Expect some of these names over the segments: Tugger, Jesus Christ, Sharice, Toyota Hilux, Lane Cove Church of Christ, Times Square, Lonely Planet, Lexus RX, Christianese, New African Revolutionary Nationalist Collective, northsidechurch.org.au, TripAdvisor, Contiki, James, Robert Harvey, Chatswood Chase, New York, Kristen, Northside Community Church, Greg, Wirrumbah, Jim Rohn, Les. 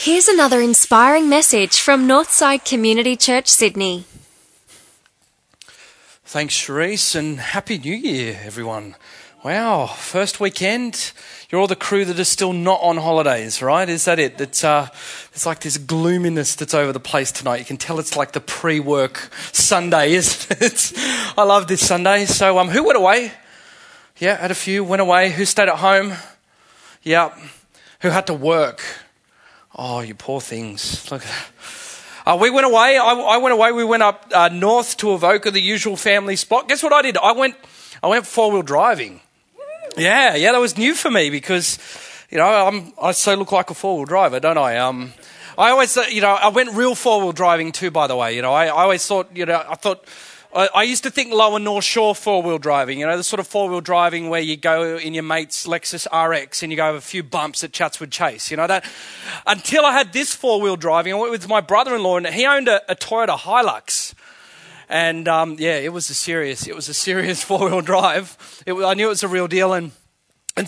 Here's another inspiring message from Northside Community Church, Sydney. Thanks, Sharice, and Happy New Year, everyone. Wow, first weekend. You're all the crew that are still not on holidays, right? Is that it? It's like this gloominess that's over the place tonight. You can tell it's like the pre-work Sunday, isn't it? I love this Sunday. So who went away? Yeah, had a few, went away. Who stayed at home? Yeah. Who had to work? Oh, you poor things. Look at that. We went away. I went away. We went up north to Avoca, the usual family spot. Guess what I did? I went four-wheel driving. Yeah, that was new for me because, I so look like a four-wheel driver, don't I? I always, I went real four-wheel driving too, by the way. I always thought, I used to think Lower North Shore four-wheel driving, the sort of four-wheel driving where you go in your mate's Lexus RX and you go over a few bumps at Chatswood Chase, that. Until I had this four-wheel driving, I went with my brother-in-law and he owned a Toyota Hilux. And it was a serious four-wheel drive. I knew it was a real deal. And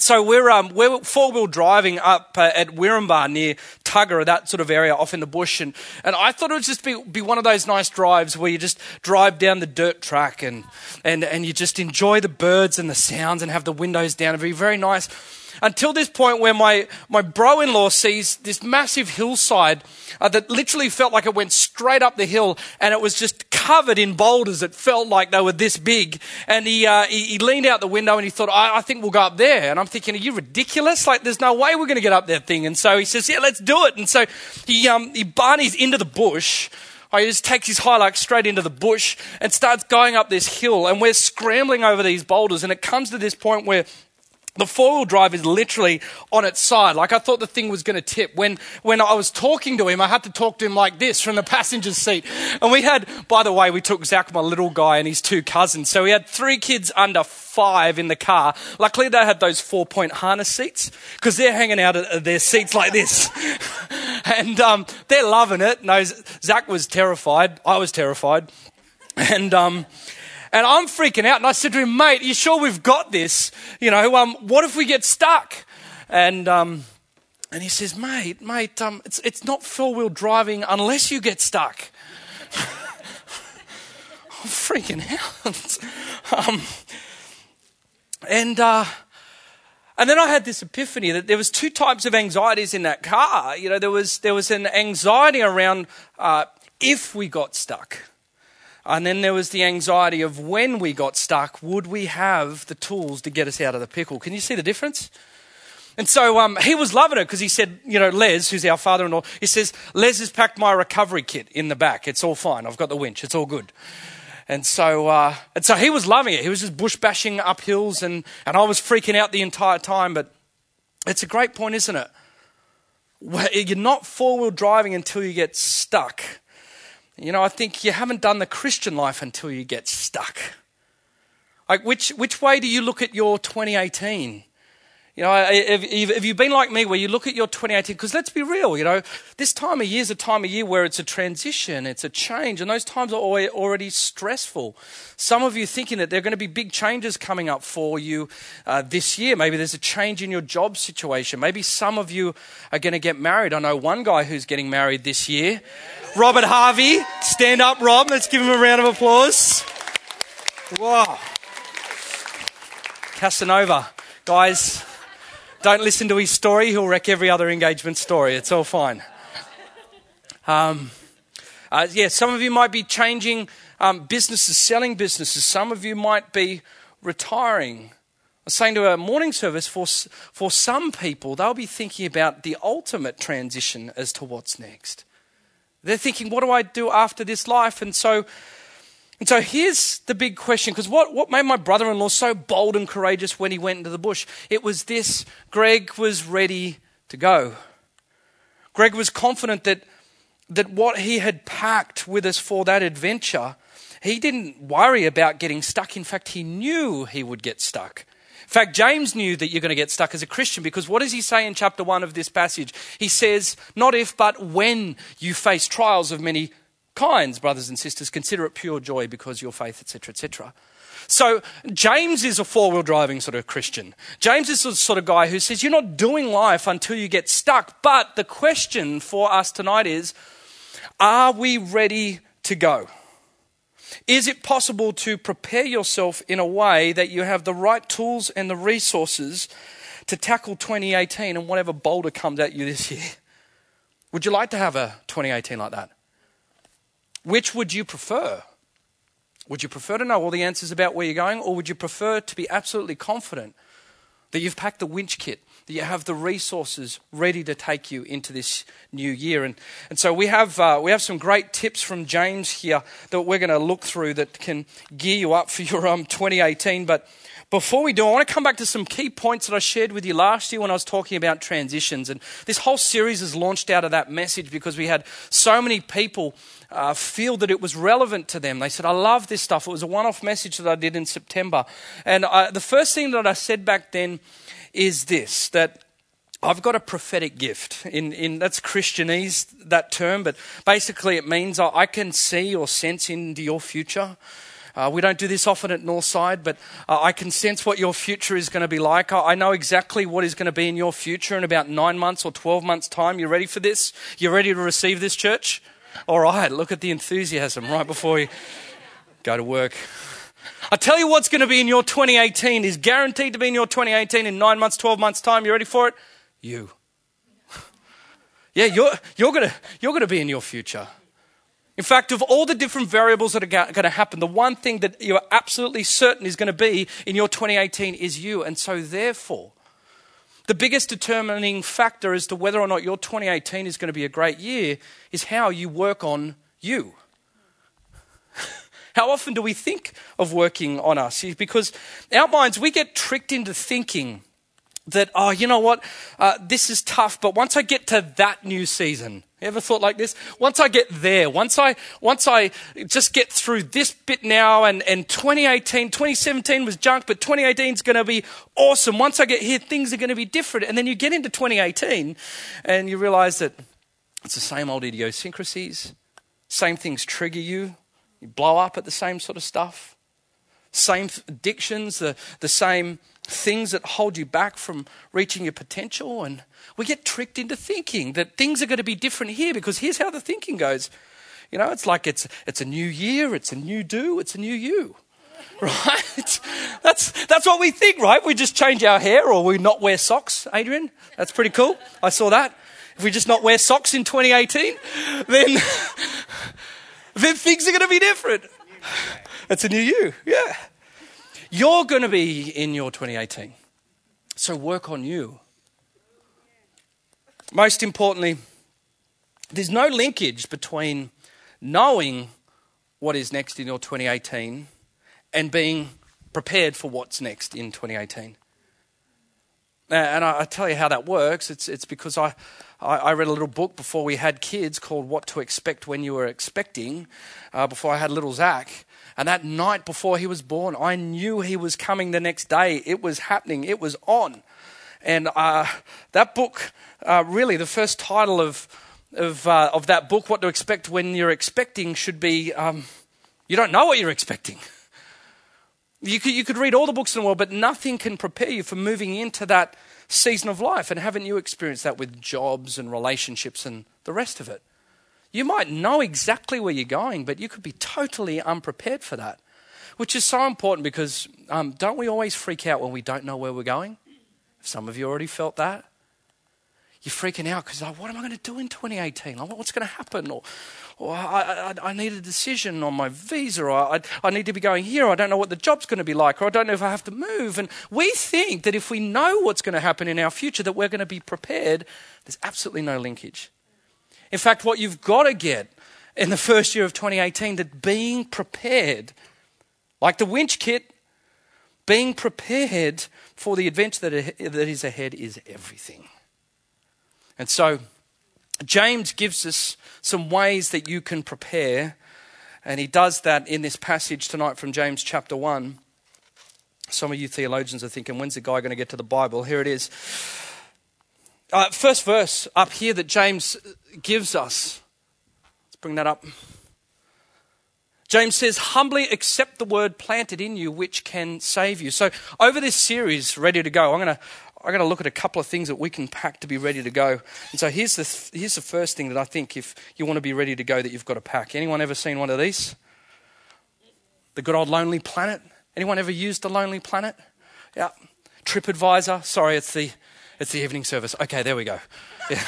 so we're four-wheel driving up at Wirrumbah near Tugger, that sort of area off in the bush. And I thought it would just be one of those nice drives where you just drive down the dirt track and you just enjoy the birds and the sounds and have the windows down. It'd be very nice. Until this point where my bro-in-law sees this massive hillside that literally felt like it went straight up the hill and it was just covered in boulders. It felt like they were this big. And he leaned out the window and he thought, I think we'll go up there. And I'm thinking, are you ridiculous? Like, there's no way we're going to get up that thing. And so he says, yeah, let's do it. And so he barneys into the bush. He just takes his Hilux straight into the bush and starts going up this hill. And we're scrambling over these boulders. And it comes to this point where the four-wheel drive is literally on its side. Like, I thought the thing was going to tip. When I was talking to him, I had to talk to him like this from the passenger seat. And by the way, we took Zach, my little guy, and his two cousins. So we had three kids under five in the car. Luckily, they had those four-point harness seats because they're hanging out at their seats like this. And they're loving it. No, Zach was terrified. I was terrified. And I'm freaking out. And I said to him, mate, are you sure we've got this? What if we get stuck? And he says, mate, it's not four-wheel driving unless you get stuck. I'm freaking out. And then I had this epiphany that there was two types of anxieties in that car. There was an anxiety around if we got stuck. And then there was the anxiety of when we got stuck, would we have the tools to get us out of the pickle? Can you see the difference? And so he was loving it because he said, Les, who's our father-in-law, he says, Les has packed my recovery kit in the back. It's all fine. I've got the winch. It's all good. And so he was loving it. He was just bush bashing up hills and I was freaking out the entire time. But it's a great point, isn't it? You're not four-wheel driving until you get stuck. I think you haven't done the Christian life until you get stuck. Like, which way do you look at your 2018? Have you been like me where you look at your 2018? Because let's be real, this time of year is a time of year where it's a transition, it's a change, and those times are already stressful. Some of you thinking that there are going to be big changes coming up for you this year. Maybe there's a change in your job situation. Maybe some of you are going to get married. I know one guy who's getting married this year. Robert Harvey, stand up, Rob. Let's give him a round of applause. Wow. Casanova. Guys, don't listen to his story. He'll wreck every other engagement story. It's all fine. Some of you might be changing businesses, selling businesses. Some of you might be retiring. I was saying to a morning service, for some people, they'll be thinking about the ultimate transition as to what's next. They're thinking, what do I do after this life? And so here's the big question, because what made my brother-in-law so bold and courageous when he went into the bush? It was this: Greg was ready to go. Greg was confident that what he had packed with us for that adventure, he didn't worry about getting stuck. In fact, he knew he would get stuck. In fact, James knew that you're going to get stuck as a Christian, because what does he say in chapter 1 of this passage? He says, not if, but when you face trials of many kinds, brothers and sisters, consider it pure joy because your faith, etc., etc. So James is a four-wheel driving sort of Christian. James is the sort of guy who says, you're not doing life until you get stuck. But the question for us tonight is, are we ready to go? Is it possible to prepare yourself in a way that you have the right tools and the resources to tackle 2018 and whatever boulder comes at you this year? Would you like to have a 2018 like that? Which would you prefer? Would you prefer to know all the answers about where you're going, or would you prefer to be absolutely confident that you've packed the winch kit, that you have the resources ready to take you into this new year? And so we have some great tips from James here that we're going to look through that can gear you up for your 2018. But before we do, I want to come back to some key points that I shared with you last year when I was talking about transitions. And this whole series is launched out of that message because we had so many people feel that it was relevant to them. They said, I love this stuff. It was a one-off message that I did in September. And the first thing that I said back then is this, that I've got a prophetic gift. In that's Christianese, that term, but basically it means I can see or sense into your future. We don't do this often at Northside, but I can sense what your future is going to be like. I know exactly what is going to be in your future in about 9 months or 12 months' time. You ready for this? You ready to receive this, church? All right, look at the enthusiasm right before you go to work. I tell you what's going to be in your 2018 is guaranteed to be in your 2018 in 9 months, 12 months' time. You ready for it? You. Yeah, you're going to be in your future. In fact, of all the different variables that are going to happen, the one thing that you're absolutely certain is going to be in your 2018 is you. And so therefore, the biggest determining factor as to whether or not your 2018 is going to be a great year is how you work on you. How often do we think of working on us? Because our minds, we get tricked into thinking that, oh, you know what, this is tough, but once I get to that new season... You ever thought like this? Once I get there, once I just get through this bit now, and 2018, 2017 was junk, but 2018 is going to be awesome. Once I get here, things are going to be different. And then you get into 2018 and you realize that it's the same old idiosyncrasies. Same things trigger you. You blow up at the same sort of stuff. Same addictions, the same things that hold you back from reaching your potential. And we get tricked into thinking that things are going to be different here, because here's how the thinking goes. You know, it's like it's a new year, it's a new do, it's a new you, right? That's what we think, right? We just change our hair, or we not wear socks, Adrian. That's pretty cool. I saw that. If we just not wear socks in 2018, then things are going to be different. It's a new you, yeah. You're going to be in your 2018. So work on you. Most importantly, there's no linkage between knowing what is next in your 2018 and being prepared for what's next in 2018. And I tell you how that works. It's because I read a little book before we had kids called What to Expect When You Were Expecting, before I had little Zach. And that night before he was born, I knew he was coming the next day. It was happening. It was on. And that book, really, the first title of that book, What to Expect When You're Expecting, should be, you don't know what you're expecting. You could read all the books in the world, but nothing can prepare you for moving into that season of life. And haven't you experienced that with jobs and relationships and the rest of it? You might know exactly where you're going, but you could be totally unprepared for that, which is so important, because don't we always freak out when we don't know where we're going? Some of you already felt that. You're freaking out because, like, what am I going to do in 2018? Like, what's going to happen? Or I need a decision on my visa, or I need to be going here, or I don't know what the job's going to be like, or I don't know if I have to move. And we think that if we know what's going to happen in our future, that we're going to be prepared. There's absolutely no linkage. In fact, what you've got to get in the first year of 2018, that being prepared, like the winch kit, being prepared for the adventure that is ahead is everything. And so James gives us some ways that you can prepare, and he does that in this passage tonight from James chapter 1. Some of you theologians are thinking, when's the guy going to get to the Bible? Here it is. First verse up here that James gives us. Let's bring that up. James says, humbly accept the word planted in you, which can save you. So over this series, Ready to Go, I'm going to look at a couple of things that we can pack to be ready to go. And so here's the first thing that I think if you want to be ready to go that you've got to pack. Anyone ever seen one of these? The good old Lonely Planet? Anyone ever used the Lonely Planet? Yeah. TripAdvisor. Sorry, it's the evening service. Okay, there we go. Yeah.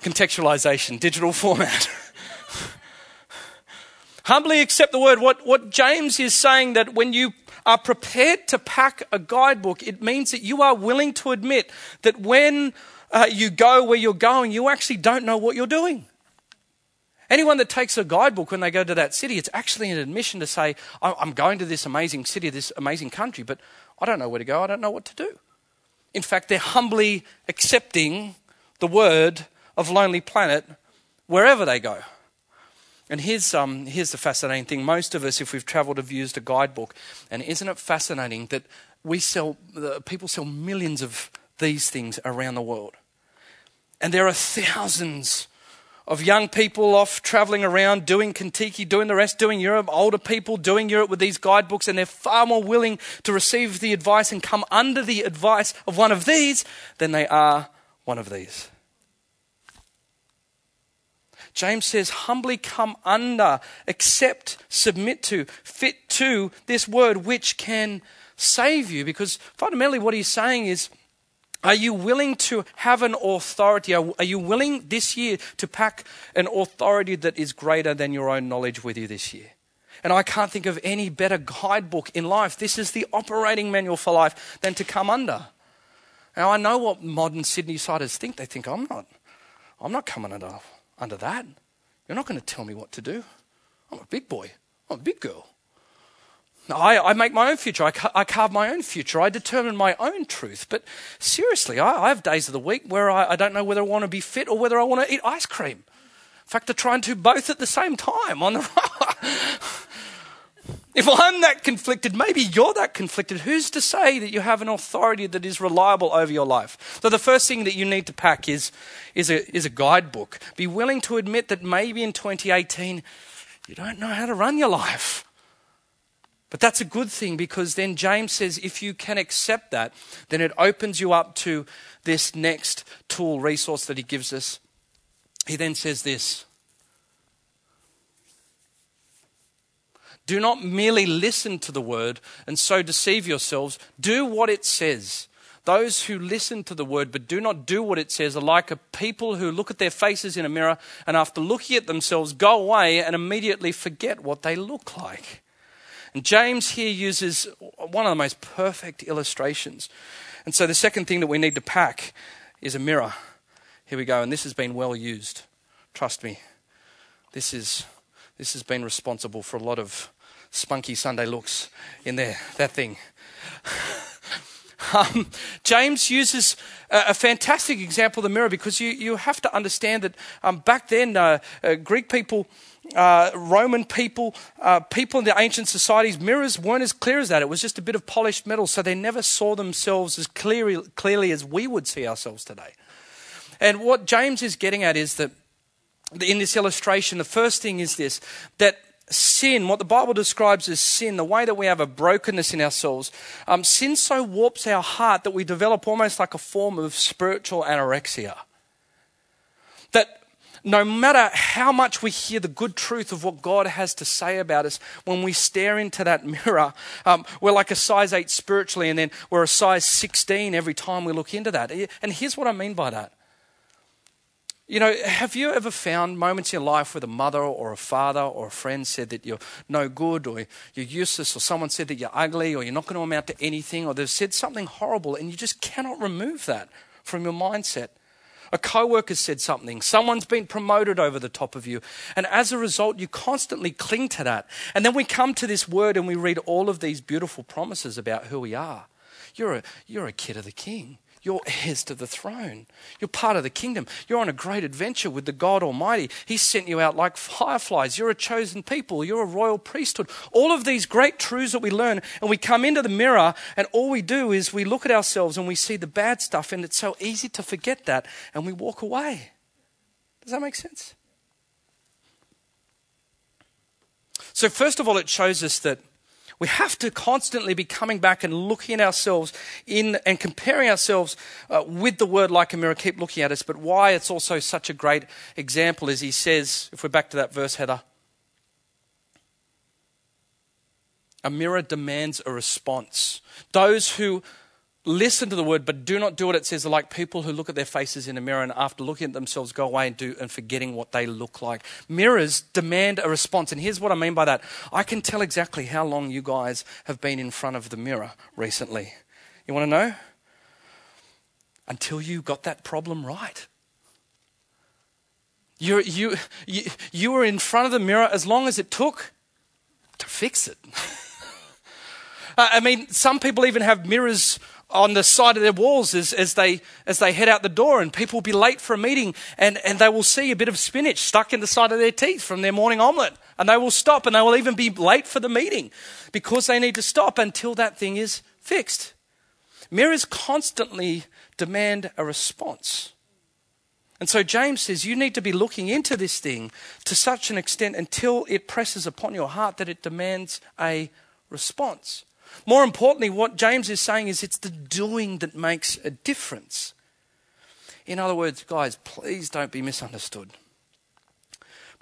Contextualization, digital format. Humbly accept the word. What James is saying that when you are prepared to pack a guidebook, it means that you are willing to admit that when you go where you're going, you actually don't know what you're doing. Anyone that takes a guidebook when they go to that city, it's actually an admission to say, I'm going to this amazing city, this amazing country, but I don't know where to go. I don't know what to do. In fact, they're humbly accepting the word of Lonely Planet wherever they go. And here's the fascinating thing. Most of us, if we've travelled, have used a guidebook. And isn't it fascinating that people sell millions of these things around the world? And there are thousands of young people off travelling around, doing Contiki, doing the rest, doing Europe, older people doing Europe with these guidebooks, and they're far more willing to receive the advice and come under the advice of one of these than they are one of these. James says, humbly come under, accept, submit to, fit to this word which can save you. Because fundamentally what he's saying is, are you willing to have an authority? Are you willing this year to pack an authority that is greater than your own knowledge with you this year? And I can't think of any better guidebook in life. This is the operating manual for life than to come under. Now, I know what modern Sydney-siders think. They think, I'm not coming under that. You're not going to tell me what to do. I'm a big boy. I'm a big girl. No, I make my own future. I carve my own future. I determine my own truth. But seriously, I have days of the week where I don't know whether I want to be fit or whether I want to eat ice cream. In fact, I try and do both at the same time. If I'm that conflicted, maybe you're that conflicted. Who's to say that you have an authority that is reliable over your life? So the first thing that you need to pack is a guidebook. Be willing to admit that maybe in 2018, you don't know how to run your life. But that's a good thing, because then James says if you can accept that, then it opens you up to this next tool, resource that he gives us. He then says this. Do not merely listen to the word and so deceive yourselves. Do what it says. Those who listen to the word but do not do what it says are like a people who look at their faces in a mirror and after looking at themselves go away and immediately forget what they look like. And James here uses one of the most perfect illustrations. And so the second thing that we need to pack is a mirror. Here we go. And this has been well used. Trust me. This has been responsible for a lot of spunky Sunday looks in there. That thing. James uses a fantastic example of the mirror, because you have to understand that back then Greek people, Roman people, people in the ancient societies, mirrors weren't as clear as that. It was just a bit of polished metal, so they never saw themselves as clearly as we would see ourselves today. And what James is getting at is that in this illustration, the first thing is this, that sin, what the Bible describes as sin, the way that we have a brokenness in ourselves, sin so warps our heart that we develop almost like a form of spiritual anorexia. That no matter how much we hear the good truth of what God has to say about us, when we stare into that mirror, we're like a size 8 spiritually, and then we're a size 16 every time we look into that. And here's what I mean by that. You know, have you ever found moments in your life where a mother or a father or a friend said that you're no good or you're useless, or someone said that you're ugly or you're not going to amount to anything, or they've said something horrible and you just cannot remove that from your mindset? A co-worker said something. Someone's been promoted over the top of you. And as a result, you constantly cling to that. And then we come to this word and we read all of these beautiful promises about who we are. You're a kid of the King. You're heirs to the throne. You're part of the kingdom. You're on a great adventure with the God Almighty. He sent you out like fireflies. You're a chosen people. You're a royal priesthood. All of these great truths that we learn, and we come into the mirror, and all we do is we look at ourselves and we see the bad stuff, and it's so easy to forget that, and we walk away. Does that make sense? So first of all, it shows us that we have to constantly be coming back and looking at ourselves in and comparing ourselves with the word like a mirror, keep looking at us. But why it's also such a great example is he says, if we're back to that verse, Heather, a mirror demands a response. Those who listen to the word but do not do it, it says, are like people who look at their faces in a mirror and after looking at themselves go away and forgetting what they look like. Mirrors demand a response. And here's what I mean by that. I can tell exactly how long you guys have been in front of the mirror recently. You want to know? Until you got that problem right. You were in front of the mirror as long as it took to fix it. I mean, some people even have mirrors on the side of their walls as they head out the door, and people will be late for a meeting and they will see a bit of spinach stuck in the side of their teeth from their morning omelette, and they will stop, and they will even be late for the meeting because they need to stop until that thing is fixed. Mirrors constantly demand a response. And so James says you need to be looking into this thing to such an extent until it presses upon your heart that it demands a response. More importantly, what James is saying is it's the doing that makes a difference. In other words, guys, please don't be misunderstood.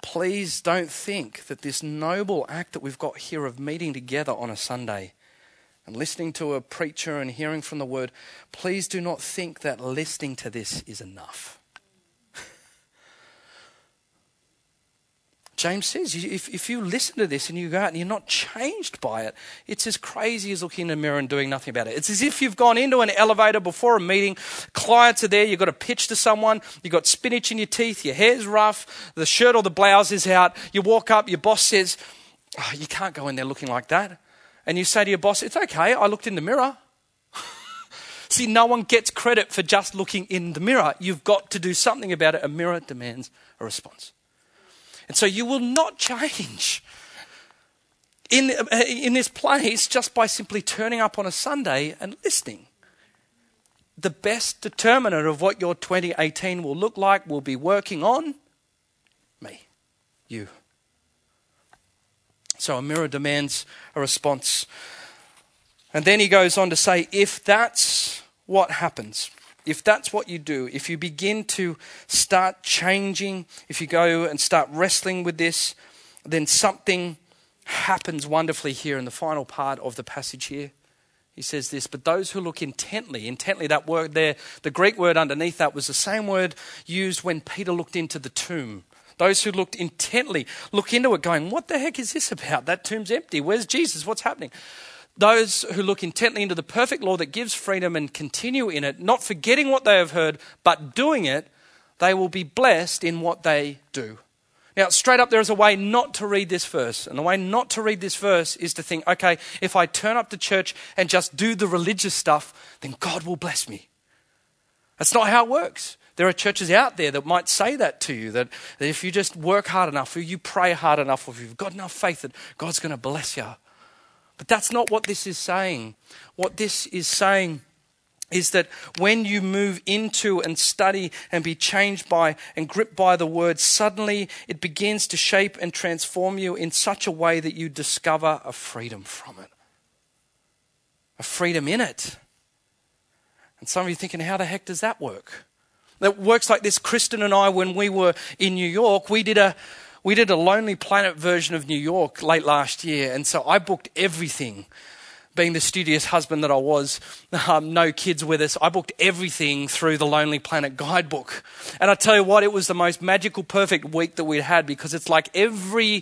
Please don't think that this noble act that we've got here of meeting together on a Sunday and listening to a preacher and hearing from the word, please do not think that listening to this is enough. James says, if you listen to this and you go out and you're not changed by it, it's as crazy as looking in a mirror and doing nothing about it. It's as if you've gone into an elevator before a meeting, clients are there, you've got a pitch to someone, you've got spinach in your teeth, your hair's rough, the shirt or the blouse is out, you walk up, your boss says, oh, you can't go in there looking like that. And you say to your boss, it's okay, I looked in the mirror. See, no one gets credit for just looking in the mirror. You've got to do something about it. A mirror demands a response. And so you will not change in this place just by simply turning up on a Sunday and listening. The best determiner of what your 2018 will look like will be working on me, you. So a mirror demands a response. And then he goes on to say, if that's what happens, if that's what you do, if you begin to start changing, if you go and start wrestling with this, then something happens wonderfully here in the final part of the passage here. He says this, but those who look intently, that word there, the Greek word underneath that was the same word used when Peter looked into the tomb. Those who looked intently, look into it going, what the heck is this about? That tomb's empty. Where's Jesus? What's happening? Those who look intently into the perfect law that gives freedom and continue in it, not forgetting what they have heard, but doing it, they will be blessed in what they do. Now, straight up, there is a way not to read this verse. And the way not to read this verse is to think, okay, if I turn up to church and just do the religious stuff, then God will bless me. That's not how it works. There are churches out there that might say that to you, that if you just work hard enough, or you pray hard enough, or if you've got enough faith that God's going to bless you. But that's not what this is saying. What this is saying is that when you move into and study and be changed by and gripped by the word, suddenly it begins to shape and transform you in such a way that you discover a freedom from it, a freedom in it. And some of you are thinking, how the heck does that work? That works like this. Kristen and I, when we were in New York, we did a Lonely Planet version of New York late last year, and so I booked everything. Being the studious husband that I was, no kids with us, I booked everything through the Lonely Planet guidebook. And I tell you what, it was the most magical, perfect week that we'd had, because it's like every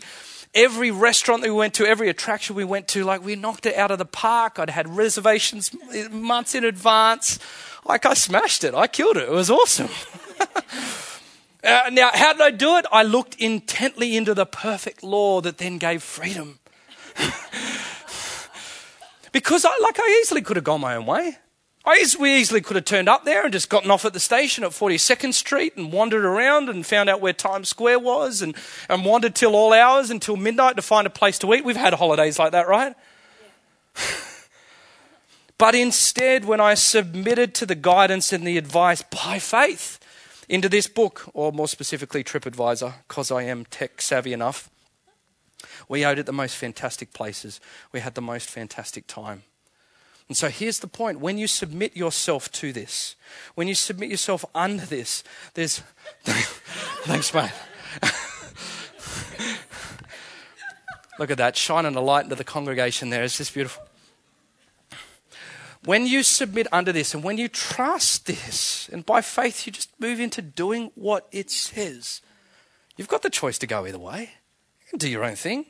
restaurant that we went to, every attraction we went to, like we knocked it out of the park. I'd had reservations months in advance. Like I smashed it. I killed it. It was awesome. Now, how did I do it? I looked intently into the perfect law that then gave freedom. Because I easily could have gone my own way. We easily could have turned up there and just gotten off at the station at 42nd Street and wandered around and found out where Times Square was and wandered till all hours, until midnight, to find a place to eat. We've had holidays like that, right? Yeah. But instead, when I submitted to the guidance and the advice by faith into this book, or more specifically TripAdvisor, because I am tech savvy enough, We ate at the most fantastic places. We had the most fantastic time. And so here's the point. When you submit yourself to this, when you submit yourself under this, there's... Thanks, mate. Look at that, shining a light into the congregation there. It's just beautiful. When you submit under this and when you trust this, and by faith you just move into doing what it says, you've got the choice to go either way. You can do your own thing.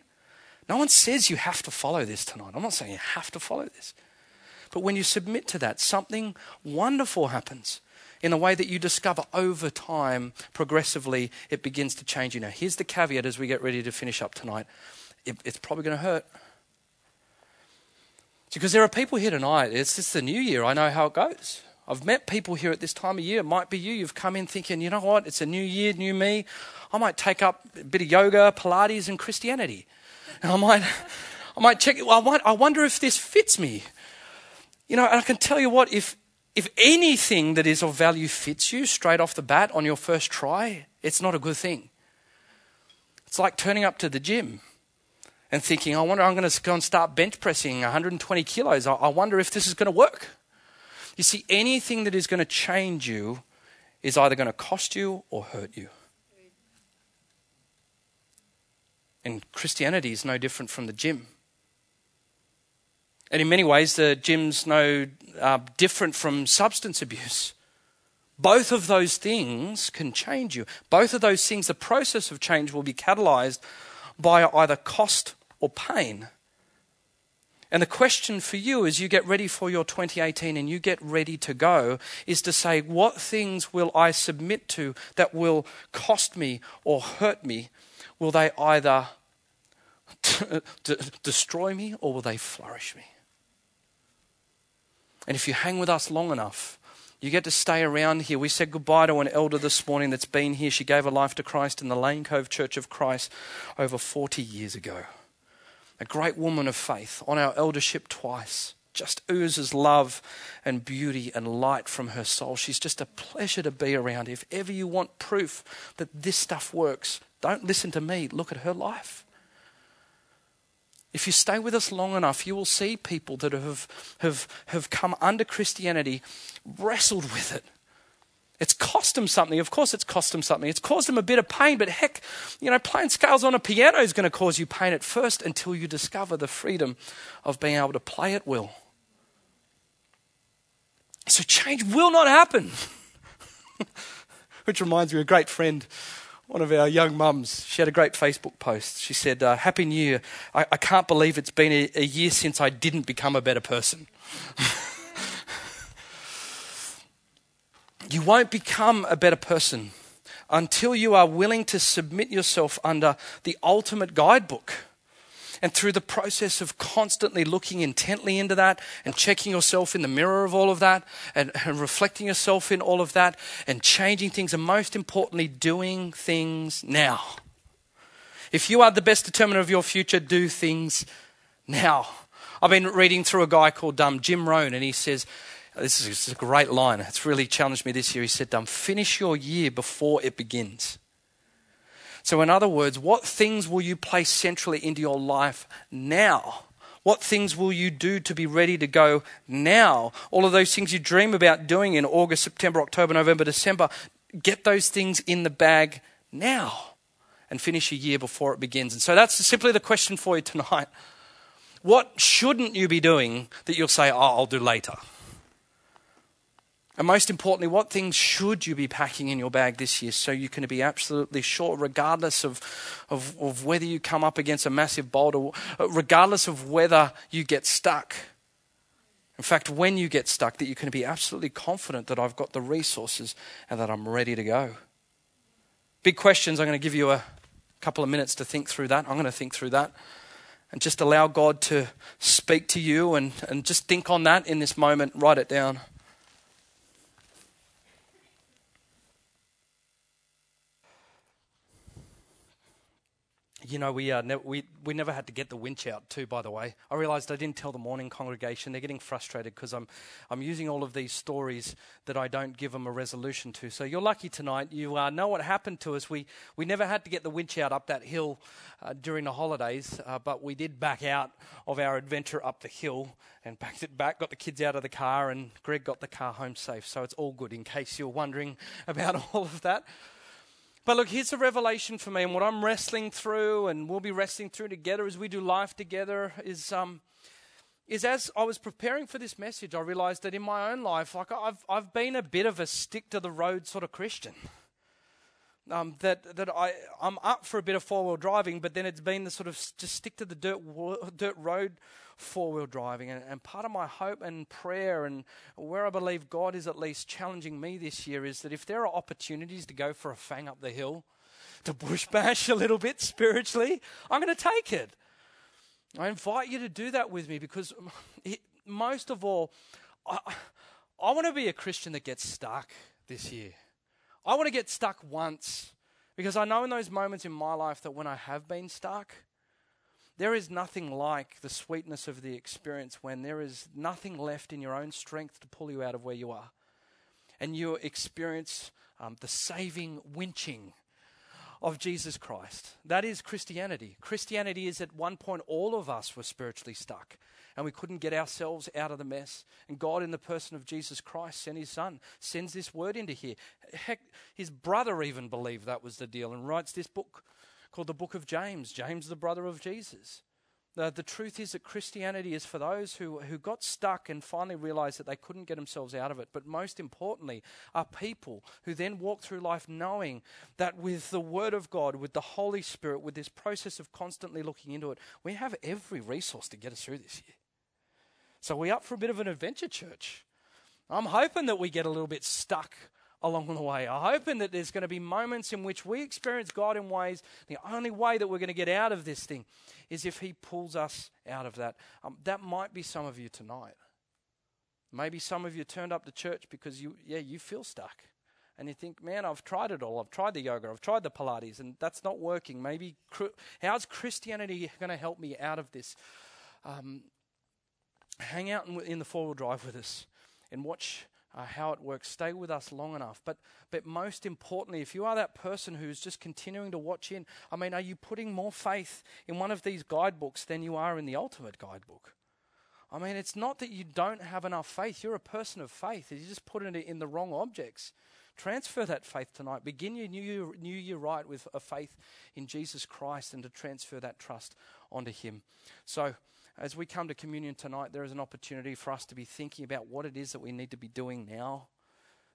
No one says you have to follow this tonight. I'm not saying you have to follow this. But when you submit to that, something wonderful happens in the way that you discover over time, progressively, it begins to change you. Now, here's the caveat as we get ready to finish up tonight. It's probably going to hurt. Because there are people here tonight, it's just the new year, I know how it goes. I've met people here at this time of year, it might be you, you've come in thinking, you know what, it's a new year, new me. I might take up a bit of yoga, Pilates and Christianity. And I might check it, I wonder if this fits me. You know, and I can tell you what, if anything that is of value fits you straight off the bat on your first try, it's not a good thing. It's like turning up to the gym and thinking, I wonder, I'm going to go and start bench pressing 120 kilos. I wonder if this is going to work. You see, anything that is going to change you is either going to cost you or hurt you. And Christianity is no different from the gym. And in many ways, the gym's no different from substance abuse. Both of those things can change you. Both of those things, the process of change will be catalyzed by either cost or pain. And the question for you as you get ready for your 2018 and you get ready to go is to say, what things will I submit to that will cost me or hurt me? Will they either destroy me or will they flourish me? And if you hang with us long enough, you get to stay around here. We said goodbye to an elder this morning that's been here. She gave her life to Christ in the Lane Cove Church of Christ over 40 years ago. A great woman of faith, on our eldership twice. Just oozes love and beauty and light from her soul. She's just a pleasure to be around. If ever you want proof that this stuff works, don't listen to me. Look at her life. If you stay with us long enough, you will see people that have come under Christianity, wrestled with it. It's cost them something. Of course it's cost them something. It's caused them a bit of pain, but heck, you know, playing scales on a piano is going to cause you pain at first until you discover the freedom of being able to play at will. So change will not happen. Which reminds me of a great friend, one of our young mums, she had a great Facebook post. She said, Happy New Year. I can't believe it's been a year since I didn't become a better person. You won't become a better person until you are willing to submit yourself under the ultimate guidebook. And through the process of constantly looking intently into that and checking yourself in the mirror of all of that and reflecting yourself in all of that and changing things and most importantly, doing things now. If you are the best determiner of your future, do things now. I've been reading through a guy called Jim Rohn and he says, this is a great line. It's really challenged me this year. He said, finish your year before it begins. So in other words, what things will you place centrally into your life now? What things will you do to be ready to go now? All of those things you dream about doing in August, September, October, November, December, get those things in the bag now and finish your year before it begins. And so that's simply the question for you tonight. What shouldn't you be doing that you'll say, I'll do later? And most importantly, what things should you be packing in your bag this year so you can be absolutely sure, regardless of whether you come up against a massive boulder, regardless of whether you get stuck. In fact, when you get stuck, that you can be absolutely confident that I've got the resources and that I'm ready to go. Big questions. I'm going to give you a couple of minutes to think through that. I'm going to think through that. And just allow God to speak to you and just think on that in this moment. Write it down. You know, we never had to get the winch out too, by the way. I realised I didn't tell the morning congregation. They're getting frustrated because I'm using all of these stories that I don't give them a resolution to. So you're lucky tonight. You know what happened to us. We never had to get the winch out up that hill during the holidays, but we did back out of our adventure up the hill and packed it back, got the kids out of the car, and Greg got the car home safe. So it's all good in case you're wondering about all of that. But look, here's a revelation for me, and what I'm wrestling through, and we'll be wrestling through together as we do life together, is as I was preparing for this message, I realized that in my own life, like I've been a bit of a stick to the road sort of Christian. I'm up for a bit of four-wheel driving, but then it's been the sort of just stick to the dirt road four-wheel driving. And part of my hope and prayer and where I believe God is at least challenging me this year is that if there are opportunities to go for a fang up the hill, to bush bash a little bit spiritually, I'm going to take it. I invite you to do that with me because most of all, I want to be a Christian that gets stuck this year. I want to get stuck once because I know in those moments in my life that when I have been stuck, there is nothing like the sweetness of the experience when there is nothing left in your own strength to pull you out of where you are. And you experience the saving winching of Jesus Christ. That is Christianity. Christianity is at one point all of us were spiritually stuck and we couldn't get ourselves out of the mess. And God in the person of Jesus Christ sent his son, sends this word into here. Heck, his brother even believed that was the deal and writes this book called the Book of James, James the brother of Jesus. The truth is that Christianity is for those who got stuck and finally realized that they couldn't get themselves out of it. But most importantly, are people who then walk through life knowing that with the Word of God, with the Holy Spirit, with this process of constantly looking into it, we have every resource to get us through this year. So we're up for a bit of an adventure, church. I'm hoping that we get a little bit stuck along the way. I'm hoping that there's going to be moments in which we experience God in ways. The only way that we're going to get out of this thing is if he pulls us out of that. That might be some of you tonight. Maybe some of you turned up to church because you feel stuck. And you think, man, I've tried it all. I've tried the yoga. I've tried the Pilates. And that's not working. Maybe how's Christianity going to help me out of this? Hang out in the four-wheel drive with us and watch how it works. Stay with us long enough. But most importantly, if you are that person who's just continuing to watch in, I mean, are you putting more faith in one of these guidebooks than you are in the ultimate guidebook? I mean, it's not that you don't have enough faith. You're a person of faith. You're just putting it in the wrong objects. Transfer that faith tonight. Begin your new year right with a faith in Jesus Christ and to transfer that trust onto him. So as we come to communion tonight, there is an opportunity for us to be thinking about what it is that we need to be doing now,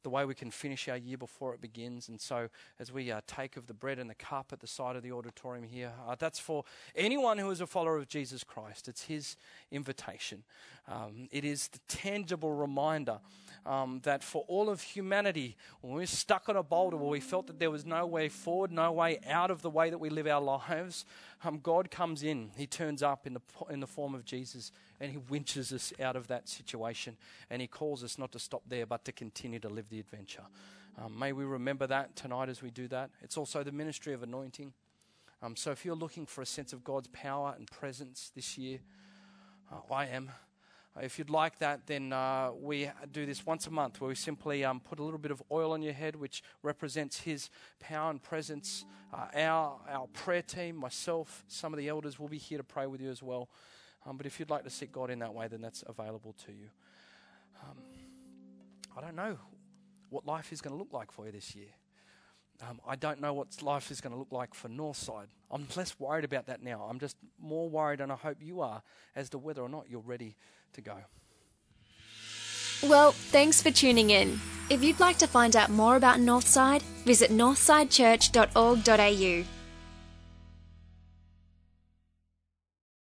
the way we can finish our year before it begins. And so as we take of the bread and the cup at the side of the auditorium here, that's for anyone who is a follower of Jesus Christ. It's his invitation. It is the tangible reminder that for all of humanity, when we're stuck on a boulder where we felt that there was no way forward, no way out of the way that we live our lives, God comes in. He turns up in the form of Jesus, and he winches us out of that situation, and he calls us not to stop there but to continue to live the adventure. May we remember that tonight as we do that. It's also the ministry of anointing. So if you're looking for a sense of God's power and presence this year, I am. If you'd like that, then we do this once a month where we simply put a little bit of oil on your head, which represents his power and presence. Our prayer team, myself, some of the elders will be here to pray with you as well. But if you'd like to seek God in that way, then that's available to you. I don't know what life is going to look like for you this year. I don't know what life is going to look like for Northside. I'm less worried about that now. I'm just more worried, and I hope you are, as to whether or not you're ready to go. Well, thanks for tuning in. If you'd like to find out more about Northside, visit northsidechurch.org.au.